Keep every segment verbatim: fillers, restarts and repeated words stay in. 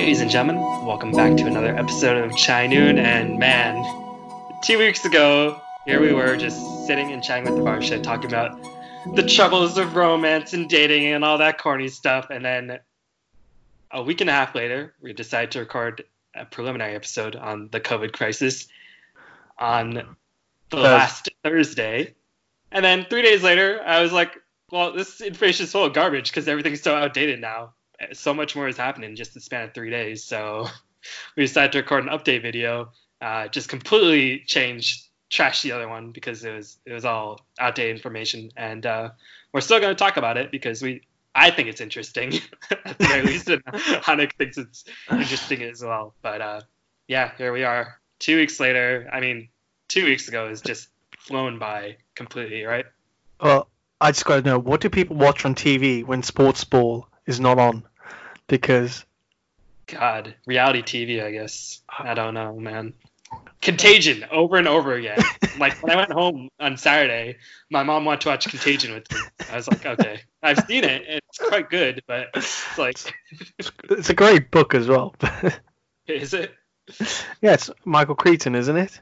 Ladies and gentlemen, welcome back to another episode of Chai Noon. And man, two weeks ago, here we were just sitting and chatting with Varsha, talking about the troubles of romance and dating and all that corny stuff. And then a week and a half later, we decided to record a preliminary episode on the COVID crisis on the That's... last Thursday. And then three days later, I was like, well, this information is full of garbage because everything's so outdated now. So much more is happening in just the span of three days. So we decided to record an update video, uh, just completely changed, trashed the other one because it was it was all outdated information. And uh, we're still going to talk about it because we I think it's interesting. At the very least, and Hanek thinks it's interesting as well. But uh, yeah, here we are. Two weeks later. I mean, two weeks ago is just flown by completely, right? Well, I just got to know, what do people watch on T V when sports ball is not on? Because God, reality T V, I guess. I don't know, man. Contagion over and over again. Like when I went home on Saturday, my mom wanted to watch Contagion with me. I was like, okay, I've seen it. And it's quite good, but it's like it's a great book as well. Is it? Yeah, it's Michael Crichton, isn't it?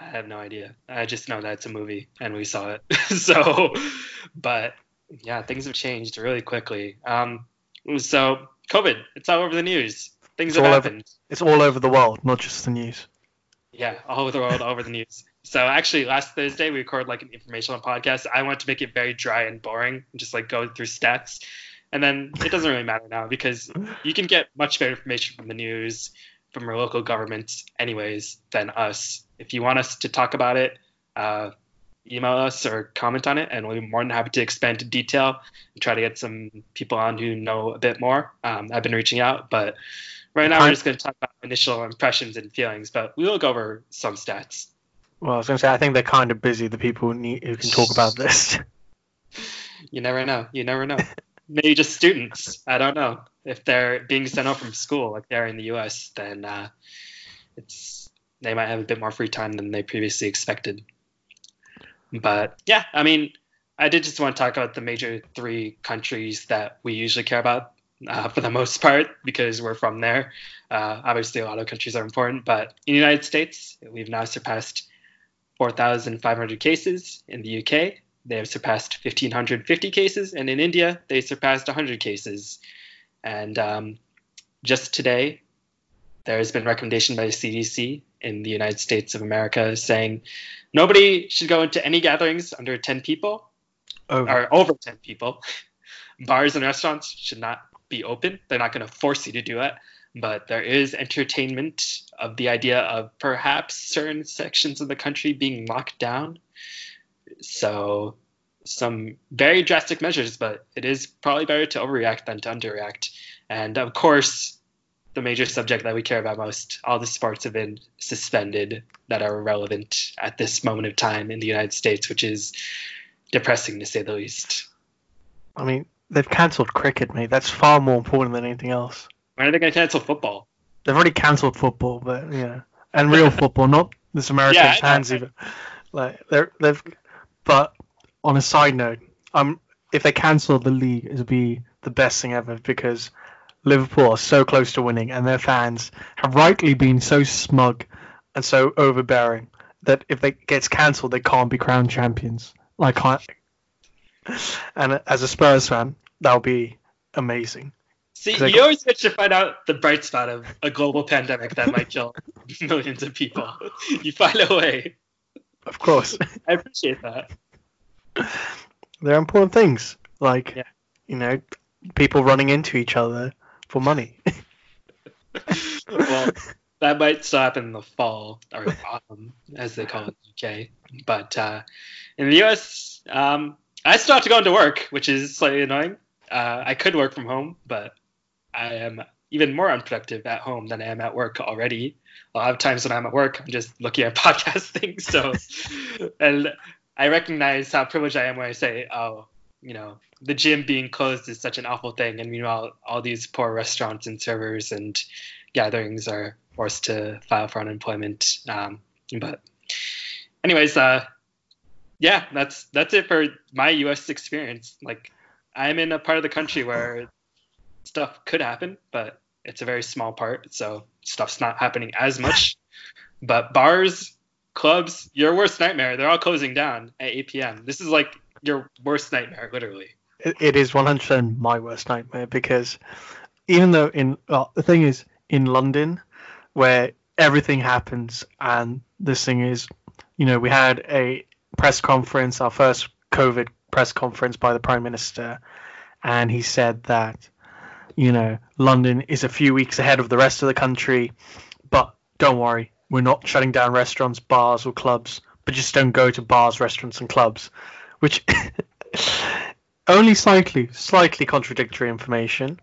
I have no idea. I just know that it's a movie and we saw it. So, but yeah, things have changed really quickly. Um, so COVID, it's all over the news. Things have happened. It's all over the world, not just the news. Yeah, all over the world, all over the news. So actually, last Thursday, we recorded like an informational podcast. I wanted to make it very dry and boring, and just like go through stats. And then it doesn't really matter now because you can get much better information from the news, from our local governments anyways, than us. If you want us to talk about it, uh, email us or comment on it, and we'll be more than happy to expand to detail and try to get some people on who know a bit more. Um, I've been reaching out, but right now we're just going to talk about initial impressions and feelings, but we will go over some stats. Well, I was going to say, I think they're kind of busy, the people who, need, who can talk about this. You never know. You never know. Maybe just students. I don't know. If they're being sent off from school, like they're in the U S, then uh, it's they might have a bit more free time than they previously expected. But yeah, I mean, I did just want to talk about the major three countries that we usually care about uh, for the most part, because we're from there. Uh, obviously, a lot of countries are important, but in the United States, we've now surpassed four thousand five hundred cases. In the U K, they have surpassed one thousand five hundred fifty cases. And in India, they surpassed one hundred cases. And um, just today, there has been recommendation by the C D C in the United States of America saying nobody should go into any gatherings under ten people oh. or over ten people. Bars and restaurants should not be open. They're not going to force you to do it. But there is entertainment of the idea of perhaps certain sections of the country being locked down. So some very drastic measures, but it is probably better to overreact than to underreact. And of course, the major subject that we care about most, all the sports have been suspended that are relevant at this moment of time in the United States, which is depressing to say the least. I mean, they've cancelled cricket, mate. That's far more important than anything else. When are they going to cancel football? They've already cancelled football, but yeah, and real football, not this American yeah, fans even. Like they're they've, but on a side note, um, if they cancel the league, it'd be the best thing ever because Liverpool are so close to winning, and their fans have rightly been so smug and so overbearing that if it gets cancelled, they can't be crowned champions. Like, I, and as a Spurs fan, that would be amazing. See, you got, always get to find out the bright spot of a global pandemic that might kill millions of people. You find a way. Of course. I appreciate that. They're important things, like, yeah. you know, people running into each other for money. Well, that might still happen in the fall or autumn, as they call it in the U K. But uh, in the U S, um, I still have to go into work, which is slightly annoying. Uh, I could work from home, but I am even more unproductive at home than I am at work already. A lot of times when I'm at work, I'm just looking at podcast things. So, and I recognize how privileged I am when I say, oh, you know, the gym being closed is such an awful thing. And meanwhile, all these poor restaurants and servers and gatherings are forced to file for unemployment. Um, but anyways, uh, yeah, that's that's it for my U S experience. Like, I'm in a part of the country where stuff could happen, but it's a very small part, so stuff's not happening as much. But bars, clubs, your worst nightmare. They're all closing down at eight p.m. This is like your worst nightmare, literally. It is one hundred percent my worst nightmare, because even though in uh, the thing is in London, where everything happens, and this thing is, you know, we had a press conference, our first COVID press conference by the Prime Minister, and he said that, you know, London is a few weeks ahead of the rest of the country, but don't worry, we're not shutting down restaurants, bars or clubs, but just don't go to bars, restaurants and clubs, which only slightly, slightly contradictory information.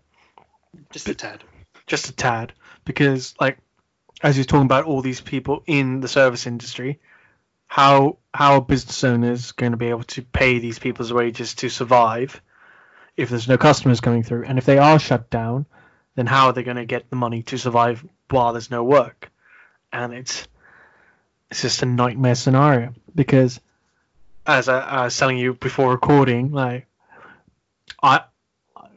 Just a tad. Just a tad. Because, like, as you're talking about all these people in the service industry, how, how are business owners going to be able to pay these people's wages to survive if there's no customers coming through? And if they are shut down, then how are they going to get the money to survive while there's no work? And it's it's just a nightmare scenario, because as I, I was telling you before recording, like, I,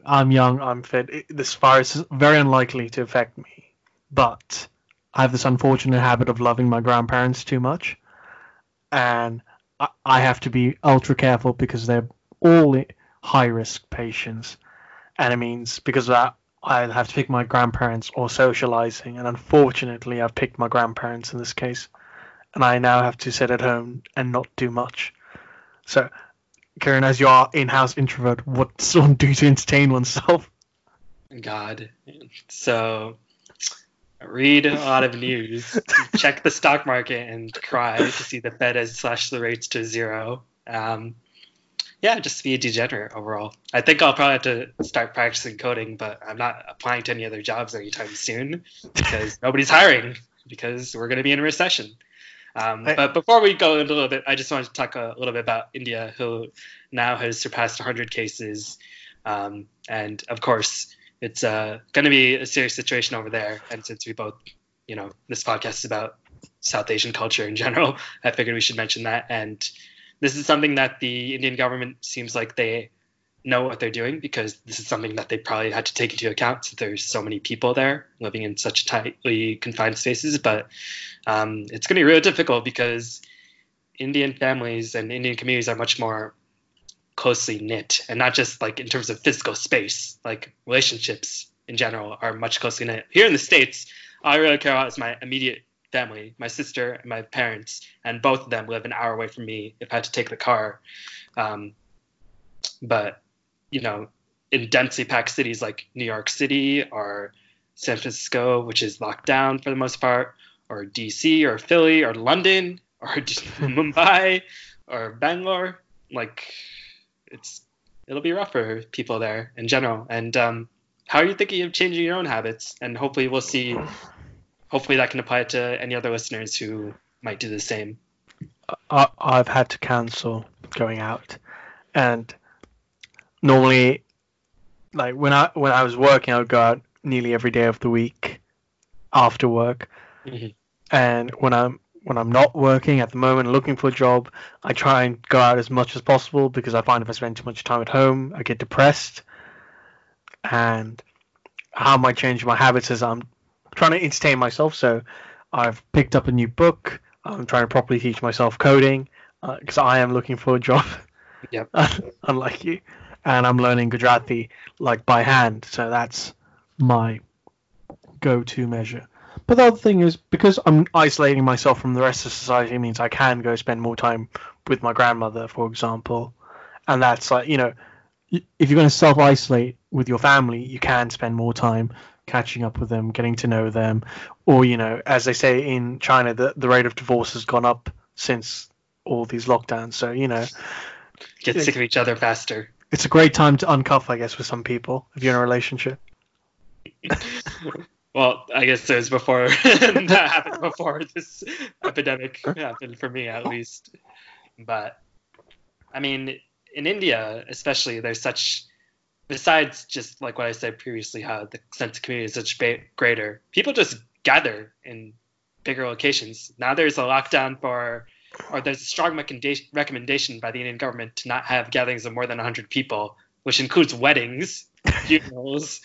I'm young, I'm fit. It, this virus is very unlikely to affect me, but I have this unfortunate habit of loving my grandparents too much, and I, I have to be ultra careful because they're all high-risk patients, and it means because of that, I have to pick my grandparents or socializing, and unfortunately, I've picked my grandparents in this case, and I now have to sit at home and not do much. So, Kieran, as you are in-house introvert, what does one do to entertain oneself? God. So, read a lot of news, check the stock market, and cry to see the Fed has slashed the rates to zero. Um, yeah, just be a degenerate overall. I think I'll probably have to start practicing coding, but I'm not applying to any other jobs anytime soon because nobody's hiring, because we're going to be in a recession. Um, I, but before we go into a little bit, I just wanted to talk a little bit about India, who now has surpassed one hundred cases. Um, and of course, it's uh, going to be a serious situation over there. And since we both, you know, this podcast is about South Asian culture in general, I figured we should mention that. And this is something that the Indian government seems like they know what they're doing, because this is something that they probably had to take into account since there's so many people there living in such tightly confined spaces. But um, it's going to be really difficult because Indian families and Indian communities are much more closely knit, and not just like in terms of physical space, like relationships in general are much closely knit. Here in the States, all I really care about is my immediate family, my sister and my parents, and both of them live an hour away from me if I had to take the car. Um, but you know, in densely packed cities like New York City or San Francisco, which is locked down for the most part, or D C or Philly or London or Mumbai or Bangalore, like it's, it'll be rough for people there in general. And um, how are you thinking of changing your own habits? And hopefully we'll see, hopefully that can apply to any other listeners who might do the same. I, I've had to cancel going out, and normally, like when I when I was working, I would go out nearly every day of the week after work. Mm-hmm. And when I'm when I'm not working at the moment, looking for a job, I try and go out as much as possible, because I find if I spend too much time at home, I get depressed. And how am I changing my habits is I'm trying to entertain myself. So I've picked up a new book. I'm trying to properly teach myself coding, because uh, I am looking for a job. Yep. Unlike you. And I'm learning Gujarati, like, by hand. So that's my go-to measure. But the other thing is, because I'm isolating myself from the rest of society, it means I can go spend more time with my grandmother, for example. And that's like, you know, if you're going to self-isolate with your family, you can spend more time catching up with them, getting to know them. Or, you know, as they say in China, the, the rate of divorce has gone up since all these lockdowns. So, you know. Get sick of each other faster. It's a great time to uncuff, I guess, with some people, if you're in a relationship. Well, I guess there's before that happened, before this epidemic happened, for me at least. But, I mean, in India, especially, there's such, besides just like what I said previously, how the sense of community is such ba- greater, people just gather in bigger locations. Now there's a lockdown for... or there's a strong recommendation by the Indian government to not have gatherings of more than one hundred people, which includes weddings, funerals,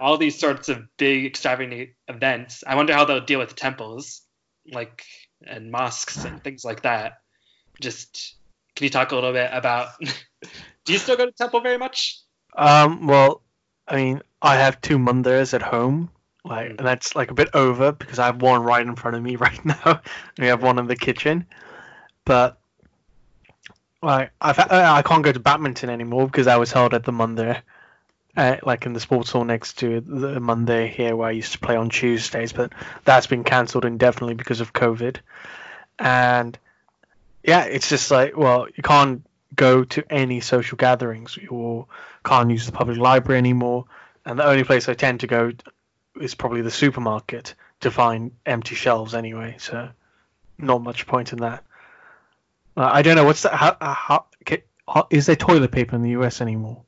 all these sorts of big extravagant events. I wonder how they'll deal with temples, like, and mosques and things like that. Just, can you talk a little bit about, do you still go to temple very much? Um, well, I mean, I have two mandirs at home, like, and that's like a bit over because I have one right in front of me right now. We have one in the kitchen, but like I've, I can't go to badminton anymore because I was held at the mandir, uh, like in the sports hall next to the mandir here where I used to play on Tuesdays. But that's been cancelled indefinitely because of COVID, and yeah, it's just like, well, you can't go to any social gatherings or can't use the public library anymore, and the only place I tend to go is probably the supermarket to find empty shelves anyway, so not much point in that. uh, I don't know what's that, how, how, can, how is there toilet paper in the U S anymore?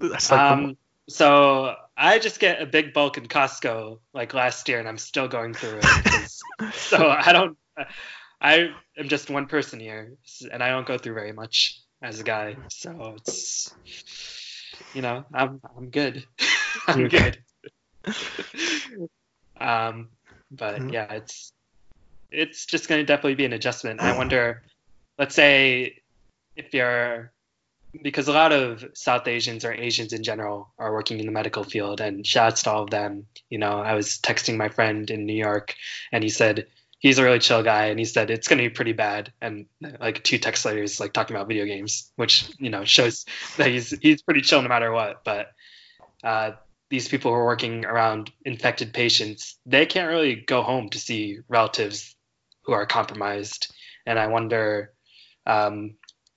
That's like um the... so I just get a big bulk in Costco like last year and I'm still going through it. So I don't I am just one person here, and I don't go through very much as a guy. So it's, you know, I'm I'm good. I'm good. um, but yeah, it's it's just going to definitely be an adjustment. I wonder, let's say if you're, because a lot of South Asians or Asians in general are working in the medical field, and shouts to all of them. You know, I was texting my friend in New York, and he said, he's a really chill guy, and he said it's going to be pretty bad. And like two texts later, he's like talking about video games, which, you know, shows that he's he's pretty chill no matter what. But uh, these people who are working around infected patients, they can't really go home to see relatives who are compromised. And I wonder, um,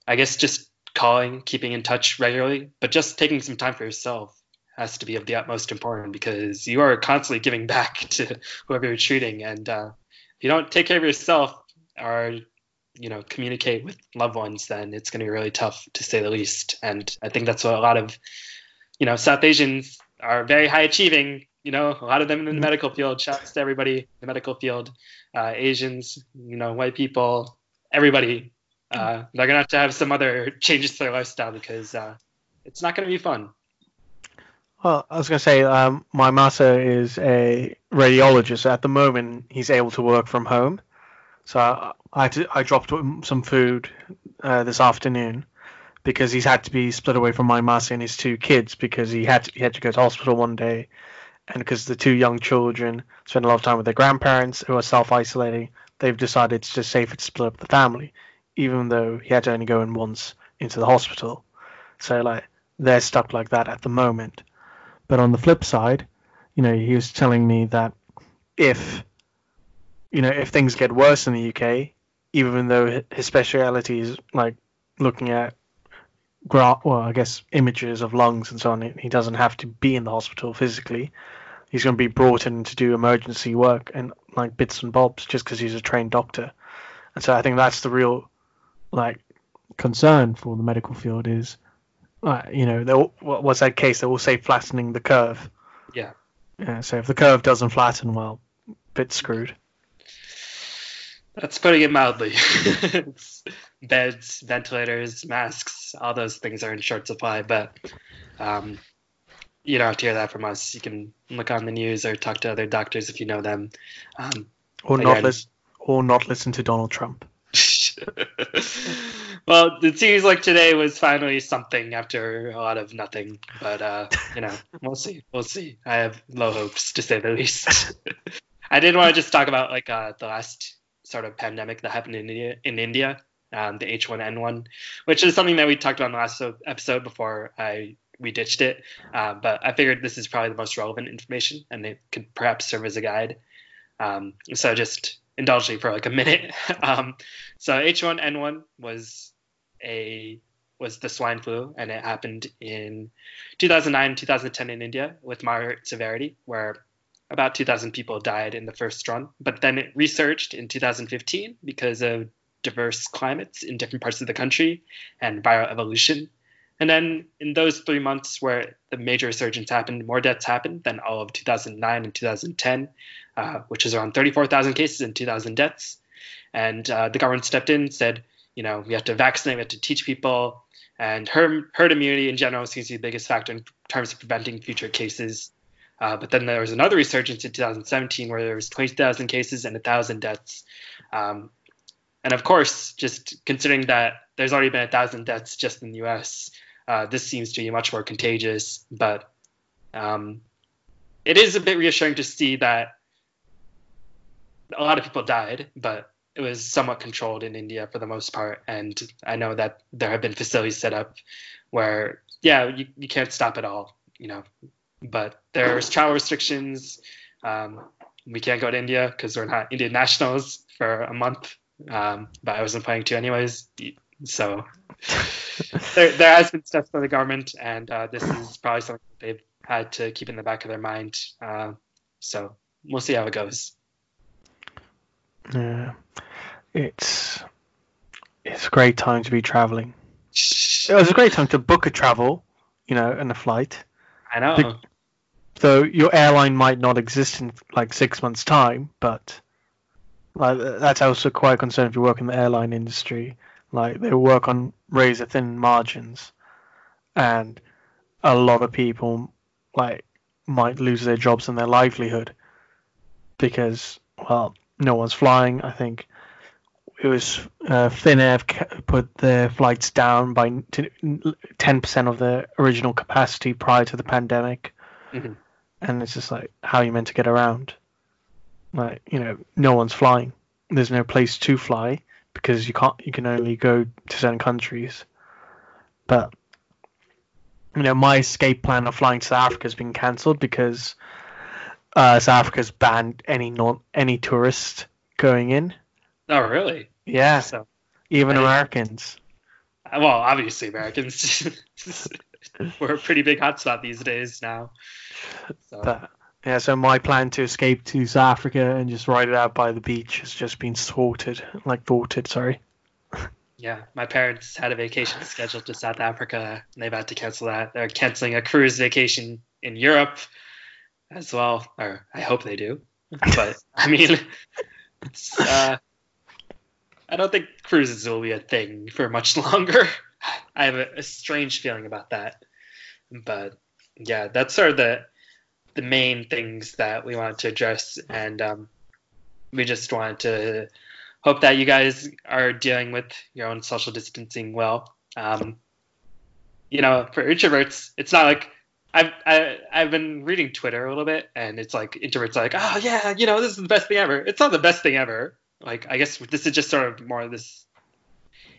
I guess just calling, keeping in touch regularly, but just taking some time for yourself has to be of the utmost importance, because you are constantly giving back to whoever you're treating, and uh, you don't take care of yourself or, you know, communicate with loved ones, then it's going to be really tough, to say the least. And I think that's what a lot of, you know, South Asians are very high achieving, you know, a lot of them in the mm-hmm. medical field. Shouts to everybody in the medical field, uh, Asians, you know, white people, everybody. Uh, mm-hmm. They're going to have to have some other changes to their lifestyle, because uh, it's not going to be fun. Well, I was going to say, um, my master is a radiologist. At the moment, he's able to work from home. So I, I, I dropped some food uh, this afternoon because he's had to be split away from my master and his two kids, because he had to, he had to go to hospital one day, and because the two young children spend a lot of time with their grandparents who are self-isolating, they've decided it's just safer to split up the family, even though he had to only go in once into the hospital. So like they're stuck like that at the moment. But on the flip side, you know, he was telling me that if, you know, if things get worse in the U K, even though his speciality is like looking at, gra- well, I guess images of lungs and so on, he doesn't have to be in the hospital physically. He's going to be brought in to do emergency work and like bits and bobs, just because he's a trained doctor. And so I think that's the real like concern for the medical field is, Uh, you know, they'll, what's that case? They'll say flattening the curve. Yeah. Yeah. So if the curve doesn't flatten, well, bit screwed. That's putting it mildly. Beds, ventilators, masks, all those things are in short supply. But um, you don't have to hear that from us. You can look on the news or talk to other doctors if you know them. Um, or not listen. Or not listen to Donald Trump. Well, it seems like today was finally something after a lot of nothing, but uh you know, we'll see we'll see I have low hopes, to say the least. I did want to just talk about like uh the last sort of pandemic that happened in India, in India um the H one N one, which is something that we talked about in the last episode before I we ditched it, uh, but I figured this is probably the most relevant information and it could perhaps serve as a guide, um so just indulge me for like a minute. Um, so H one N one was a was the swine flu, and it happened in two thousand nine, two thousand ten in India with moderate severity, where about two thousand people died in the first run. But then it resurged in two thousand fifteen because of diverse climates in different parts of the country and viral evolution. And then in those three months where the major resurgence happened, more deaths happened than all of two thousand nine and two thousand ten, uh, which is around thirty-four thousand cases and two thousand deaths. And uh, the government stepped in and said, you know, we have to vaccinate, we have to teach people. And herd, herd immunity in general seems to be the biggest factor in terms of preventing future cases. Uh, but then there was another resurgence in two thousand seventeen where there was twenty thousand cases and one thousand deaths. Um, and of course, just considering that there's already been one thousand deaths just in the U S, uh, this seems to be much more contagious. But um, it is a bit reassuring to see that a lot of people died, but it was somewhat controlled in India for the most part. And I know that there have been facilities set up where, yeah, you, you can't stop it all, you know, but there's travel restrictions. Um, we can't go to India because we're not Indian nationals for a month. Um, but I wasn't planning to anyways. So there, there has been stuff from the government, and uh, this is probably something they've had to keep in the back of their mind. Uh, so we'll see how it goes. Yeah, it's it's a great time to be traveling. It was a great time to book a travel, you know, and a flight. I know. The, so your airline might not exist in like six months' time, but like that's also quite a concern if you work in the airline industry. Like they work on razor thin margins, and a lot of people like might lose their jobs and their livelihood because, well, no one's flying. I think it was uh, Finnair put their flights down by ten percent of their original capacity prior to the pandemic. Mm-hmm. And it's just like, how are you meant to get around? Like, you know, no one's flying. There's no place to fly because you can't. You can only go to certain countries. But, you know, my escape plan of flying to South Africa has been cancelled because Uh, South Africa's banned any non any tourists going in. Oh, really? Yeah. So, even I, Americans. Well, obviously Americans. We're a pretty big hotspot these days now. So. But, yeah. So my plan to escape to South Africa and just ride it out by the beach has just been thwarted. Like thwarted, sorry. Yeah, my parents had a vacation scheduled to South Africa, and they've had to cancel that. They're canceling a cruise vacation in Europe as well, or I hope they do. But I mean, it's, uh, I don't think cruises will be a thing for much longer. I have a, a strange feeling about that. But yeah, that's sort of the the main things that we wanted to address, and um, we just wanted to hope that you guys are dealing with your own social distancing well. Um, you know, for introverts, it's not like I've I, I've been reading Twitter a little bit, and it's like introverts are like, oh yeah, you know, this is the best thing ever. It's not the best thing ever. Like, I guess this is just sort of more of this.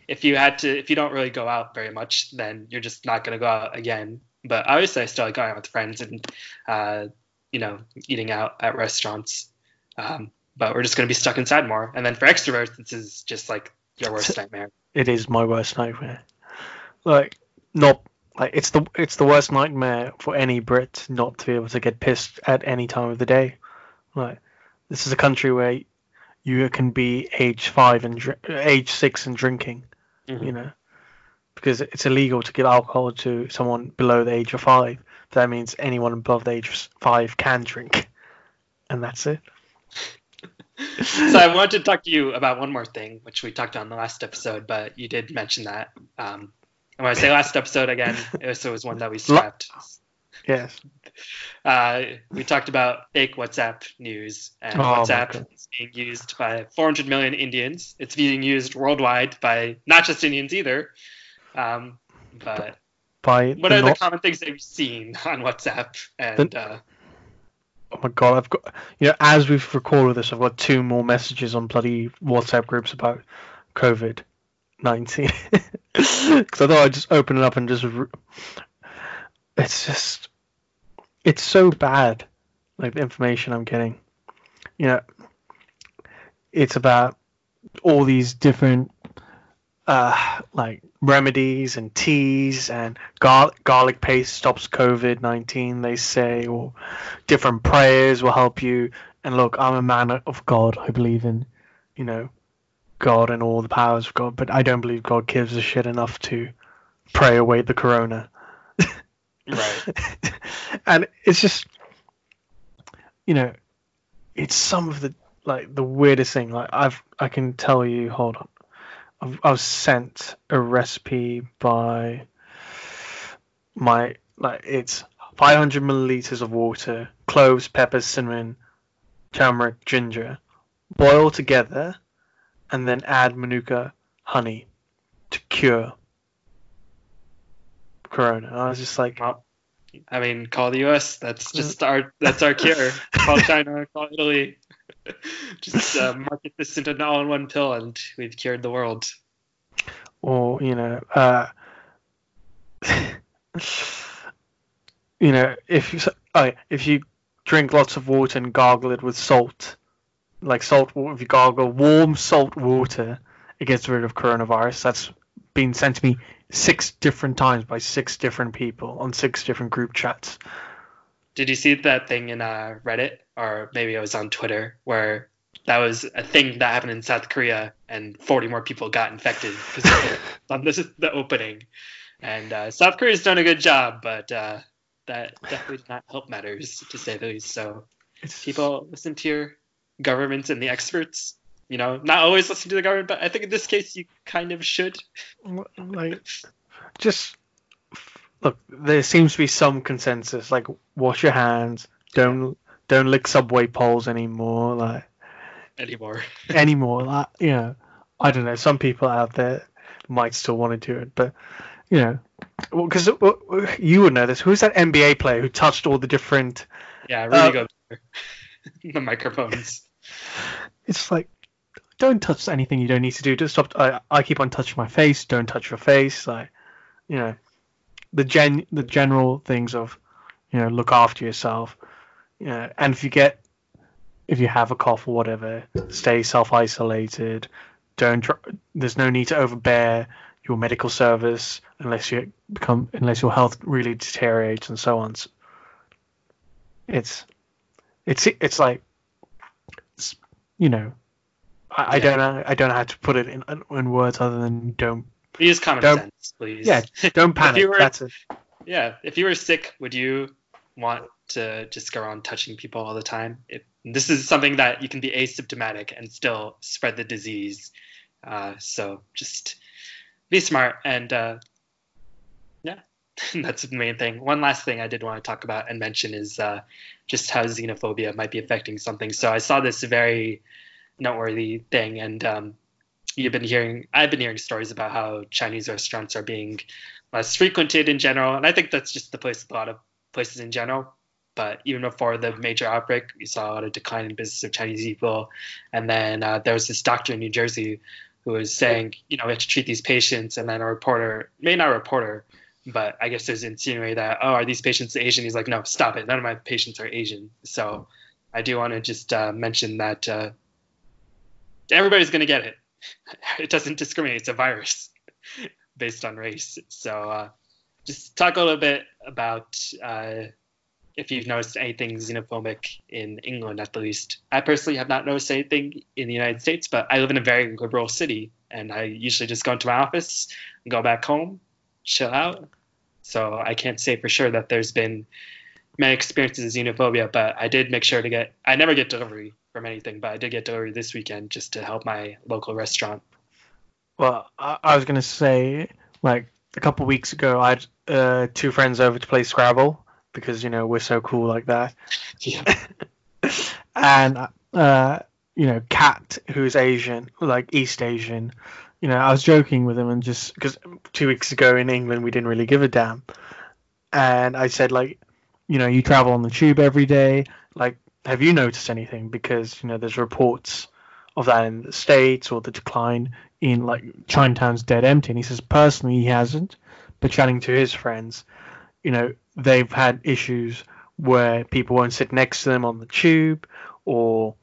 If you had to, if you don't really go out very much, then you're just not going to go out again. But obviously, I still like going out with friends and, uh, you know, eating out at restaurants. Um, but we're just going to be stuck inside more. And then for extroverts, this is just like your worst nightmare. It is my worst nightmare. Like, not. Like it's the it's the worst nightmare for any Brit not to be able to get pissed at any time of the day. Like, this is a country where you can be age five and dr- age six and drinking, mm-hmm. you know, because it's illegal to give alcohol to someone below the age of five. So that means anyone above the age of five can drink, and that's it. So I wanted to talk to you about one more thing, which we talked on the last episode, but you did mention that. Um, And when I say last episode again, it was, it was one that we scrapped. Yes. Uh, we talked about fake WhatsApp news, and oh, WhatsApp is being used by four hundred million Indians. It's being used worldwide by not just Indians either. Um, but by what the are North- the common things that you've seen on WhatsApp? And the, uh, oh my god, I've got you know as we've recorded this, I've got two more messages on bloody WhatsApp groups about COVID. nineteen Because I thought I'd just open it up and just re- it's just it's so bad, like the information I'm getting. You know, it's about all these different uh like remedies and teas and gar- garlic paste stops COVID nineteen, they say, or different prayers will help you. And look, I'm a man of God. I believe in, you know, God and all the powers of God, but I don't believe God gives a shit enough to pray away the corona. Right. And it's just, you know, it's some of the like the weirdest thing. Like I've I can tell you, hold on, I've, I was sent a recipe by my, like, it's five hundred milliliters of water, cloves, peppers, cinnamon, turmeric, ginger, boil together, and then add manuka honey to cure corona. I was just like, well, I mean, call the U S. That's just our that's our cure. Call China. Call Italy. Just uh, market this into an all-in-one pill, and we've cured the world. Or you know, uh, you know, if you uh, if you drink lots of water and gargle it with salt, like salt water. If you gargle warm salt water, it gets rid of coronavirus. That's been sent to me six different times by six different people on six different group chats. Did you see that thing in uh, Reddit, or maybe it was on Twitter, where that was a thing that happened in South Korea, and forty more people got infected because on this is the opening. And uh, South Korea's done a good job, but uh, that definitely did not help matters, to say the least. So it's... people, listen to your governments and the experts. You know, not always listen to the government, but I think in this case you kind of should. Like, just look. There seems to be some consensus. Like, wash your hands. Don't don't lick subway poles anymore. Like anymore. anymore. Like, you know, I don't know. Some people out there might still want to do it, but you know, because well, well, you would know this. Who's that N B A player who touched all the different? Yeah, really uh, good. The microphones. It's like, don't touch anything you don't need to do. Just stop. I I keep on touching my face. Don't touch your face. Like, you know. The gen the general things of, you know, look after yourself, you know, and if you get if you have a cough or whatever, stay self isolated. Don't. There's no need to overbear your medical service unless you become unless your health really deteriorates and so on. So it's it's it's like it's, you know, I, yeah. I don't know. I don't know how to put it in in words other than don't. Use common don't, sense, please. Yeah, don't panic. If you were, that's it. Yeah, if you were sick, would you want to just go around touching people all the time? If, this is something that you can be asymptomatic and still spread the disease. Uh, so just be smart and uh, yeah, that's the main thing. One last thing I did want to talk about and mention is uh, just how xenophobia might be affecting something. So I saw this very noteworthy thing, and um, You've been hearing, I've been hearing stories about how Chinese restaurants are being less frequented in general. And I think that's just the place with a lot of places in general. But even before the major outbreak, we saw a lot of decline in business of Chinese people. And then uh, there was this doctor in New Jersey who was saying, you know, we have to treat these patients. And then a reporter, maybe not a reporter, but I guess there's insinuating that, oh, are these patients Asian? He's like, no, stop it. None of my patients are Asian. So I do want to just uh, mention that uh, everybody's going to get it. It doesn't discriminate. It's a virus based on race. So uh, just talk a little bit about uh, if you've noticed anything xenophobic in England, at the least. I personally have not noticed anything in the United States, but I live in a very liberal city, and I usually just go into my office, go back home, chill out. So I can't say for sure that there's been many experiences of xenophobia, but I did make sure to get, I never get delivery from anything, but I did get delivery this weekend just to help my local restaurant. Well, I, I was gonna say, like, a couple of weeks ago, I had uh, two friends over to play Scrabble because, you know, we're so cool like that. Yeah. And uh, you know, Kat, who's Asian, like East Asian, you know, I was joking with him and just because two weeks ago in England we didn't really give a damn, and I said, like, you know, you travel on the tube every day, like. Have you noticed anything? Because, you know, there's reports of that in the States, or the decline in, like, Chinatown's dead empty. And he says personally he hasn't, but chatting to his friends, you know, they've had issues where people won't sit next to them on the tube, or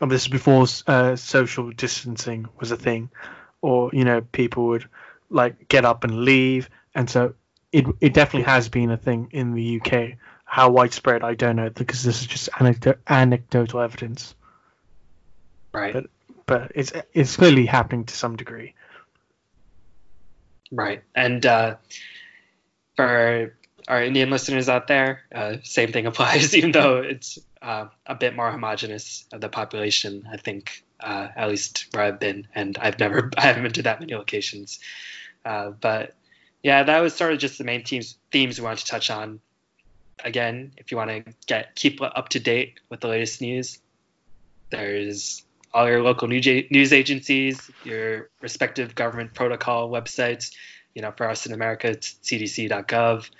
and this is before uh, social distancing was a thing, or, you know, people would, like, get up and leave. And so it it definitely has been a thing in the U K. How widespread, I don't know, because this is just anecdote, anecdotal evidence. Right. But, but it's it's clearly happening to some degree. Right. And uh, for our Indian listeners out there, uh, same thing applies, even though it's uh, a bit more homogenous of the population. I think uh, at least where I've been. And I've never, I haven't been to that many locations. Uh, but yeah, that was sort of just the main teams, themes we wanted to touch on. Again, if you want to get keep up to date with the latest news, there's all your local news agencies, your respective government protocol websites. You know, for us in America, it's C D C dot gov.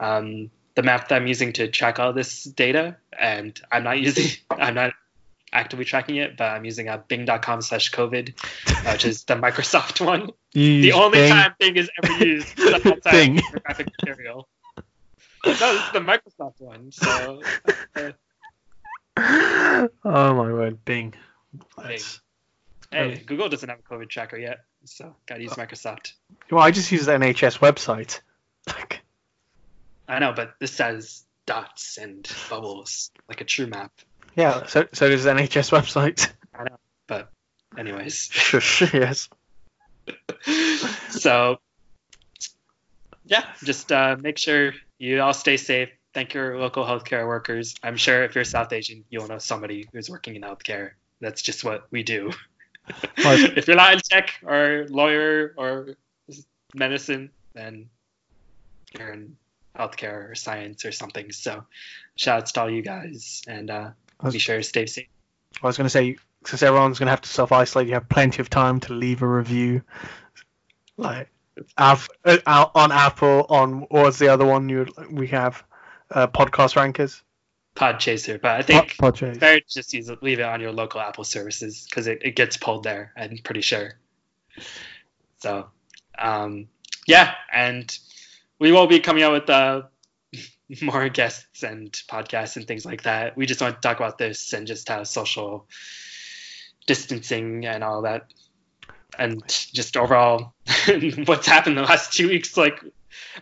Um, the map that I'm using to track all this data, and I'm not using, I'm not actively tracking it, but I'm using a Bing dot com slash covid, which is the Microsoft one. You the only Bing. time Bing is ever used is outside of graphic material. No, this is the Microsoft one. So. Uh, oh my word, Bing. Bing. Hey, Google doesn't have a COVID tracker yet, so gotta use Microsoft. Well, I just use the N H S website. Like, I know, but this has dots and bubbles like a true map. Yeah, so so does the N H S website. I know, but anyways. Yes. So, yeah, just uh, make sure you all stay safe. Thank your local healthcare workers. I'm sure if you're South Asian, you'll know somebody who's working in healthcare. That's just what we do. If you're not in tech or lawyer or medicine, then you're in healthcare or science or something. So shouts to all you guys, and uh, was, be sure to stay safe. I was going to say, since everyone's going to have to self-isolate, you have plenty of time to leave a review. Like, I've, uh, on Apple, on what's the other one you we have? Uh, podcast rankers. PodChaser, but I think Pod, fair to just use it, leave it on your local Apple services, because it, it gets pulled there, I'm pretty sure. So, um, yeah, and we will be coming out with uh, more guests and podcasts and things like that. We just want to talk about this and just how social distancing and all that, and just overall what's happened the last two weeks, like.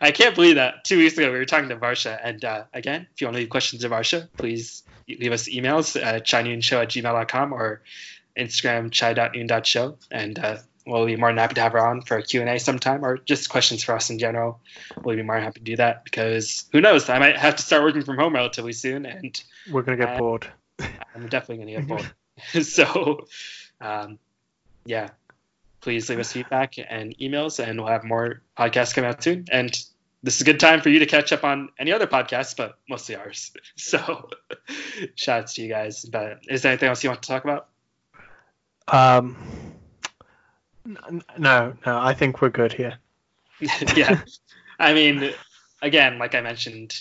I can't believe that two weeks ago we were talking to Varsha, and uh, again, if you want to leave questions to Varsha, please leave us emails at chai noon show at gmail dot com or Instagram chai dot noon dot show, and uh, we'll be more than happy to have her on for a Q and A sometime, or just questions for us in general. We'll be more than happy to do that, because who knows, I might have to start working from home relatively soon, and we're going to get I'm, bored. I'm definitely going to get bored. So, um, yeah. Please leave us feedback and emails, and we'll have more podcasts coming out soon. And this is a good time for you to catch up on any other podcasts, but mostly ours. So, shouts to you guys. But is there anything else you want to talk about? Um, no, no, I think we're good here. Yeah. I mean, again, like I mentioned,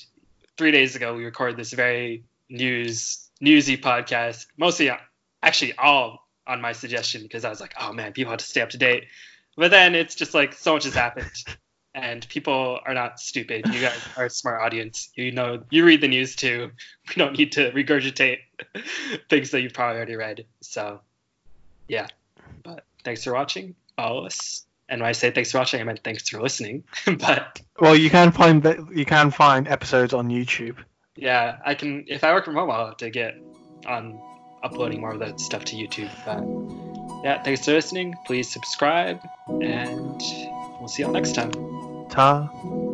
three days ago, we recorded this very news newsy podcast, mostly, actually all on my suggestion, because I was like, oh man, people have to stay up to date. But then it's just like, so much has happened, and people are not stupid. You guys are a smart audience. You know, you read the news too. We don't need to regurgitate things that you've probably already read. So yeah, but thanks for watching. Follow us. And when I say thanks for watching, I meant thanks for listening. But well, you can find you can find episodes on YouTube. Yeah, I can. If I work from home, I'll have to get on uploading more of that stuff to YouTube. But yeah, thanks for listening. Please subscribe, and we'll see y'all next time. Ta.